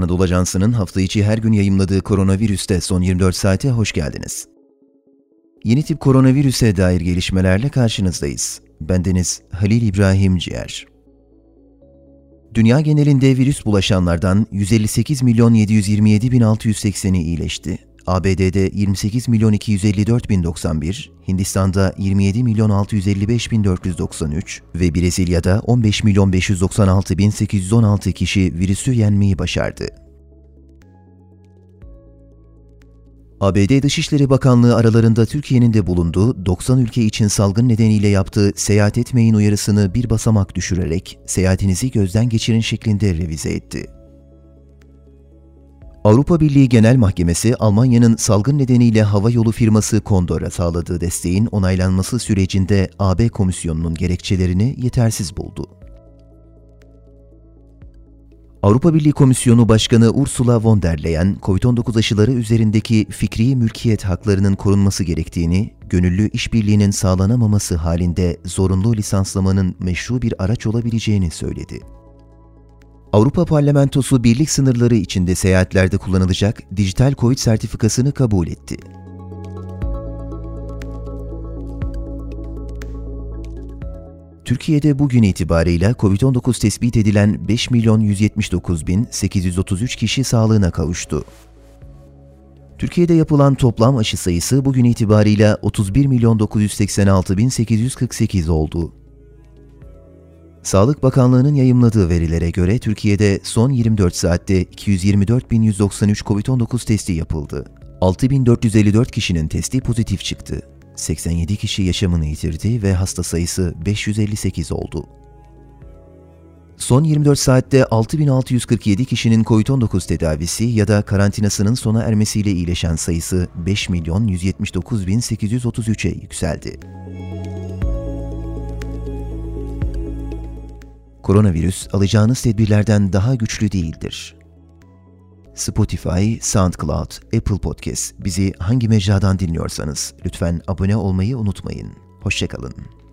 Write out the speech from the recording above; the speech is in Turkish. Anadolu Ajansı'nın hafta içi her gün yayımladığı Koronavirüs'te son 24 saate hoş geldiniz. Yeni tip koronavirüse dair gelişmelerle karşınızdayız. Bendeniz Halil İbrahim Ciğer. Dünya genelinde virüs bulaşanlardan 158.727.680'i iyileşti. ABD'de 28.254.091, Hindistan'da 27.655.493 ve Brezilya'da 15.596.816 kişi virüsü yenmeyi başardı. ABD Dışişleri Bakanlığı aralarında Türkiye'nin de bulunduğu 90 ülke için salgın nedeniyle yaptığı "seyahat etmeyin" uyarısını bir basamak düşürerek "seyahatinizi gözden geçirin" şeklinde revize etti. Avrupa Birliği Genel Mahkemesi, Almanya'nın salgın nedeniyle hava yolu firması Condor'a sağladığı desteğin onaylanması sürecinde AB Komisyonu'nun gerekçelerini yetersiz buldu. Avrupa Birliği Komisyonu Başkanı Ursula von der Leyen, COVID-19 aşıları üzerindeki fikri mülkiyet haklarının korunması gerektiğini, gönüllü işbirliğinin sağlanamaması halinde zorunlu lisanslamanın meşru bir araç olabileceğini söyledi. Avrupa Parlamentosu birlik sınırları içinde seyahatlerde kullanılacak dijital COVID sertifikasını kabul etti. Türkiye'de bugün itibarıyla COVID-19 tespit edilen 5.179.833 kişi sağlığına kavuştu. Türkiye'de yapılan toplam aşı sayısı bugün itibarıyla 31.986.848 oldu. Sağlık Bakanlığı'nın yayımladığı verilere göre Türkiye'de son 24 saatte 224.193 COVID-19 testi yapıldı. 6.454 kişinin testi pozitif çıktı. 87 kişi yaşamını yitirdi ve hasta sayısı 558 oldu. Son 24 saatte 6.647 kişinin COVID-19 tedavisi ya da karantinasının sona ermesiyle iyileşen sayısı 5.179.833'e yükseldi. Koronavirüs alacağınız tedbirlerden daha güçlü değildir. Spotify, SoundCloud, Apple Podcast, bizi hangi mecradan dinliyorsanız lütfen abone olmayı unutmayın. Hoşça kalın.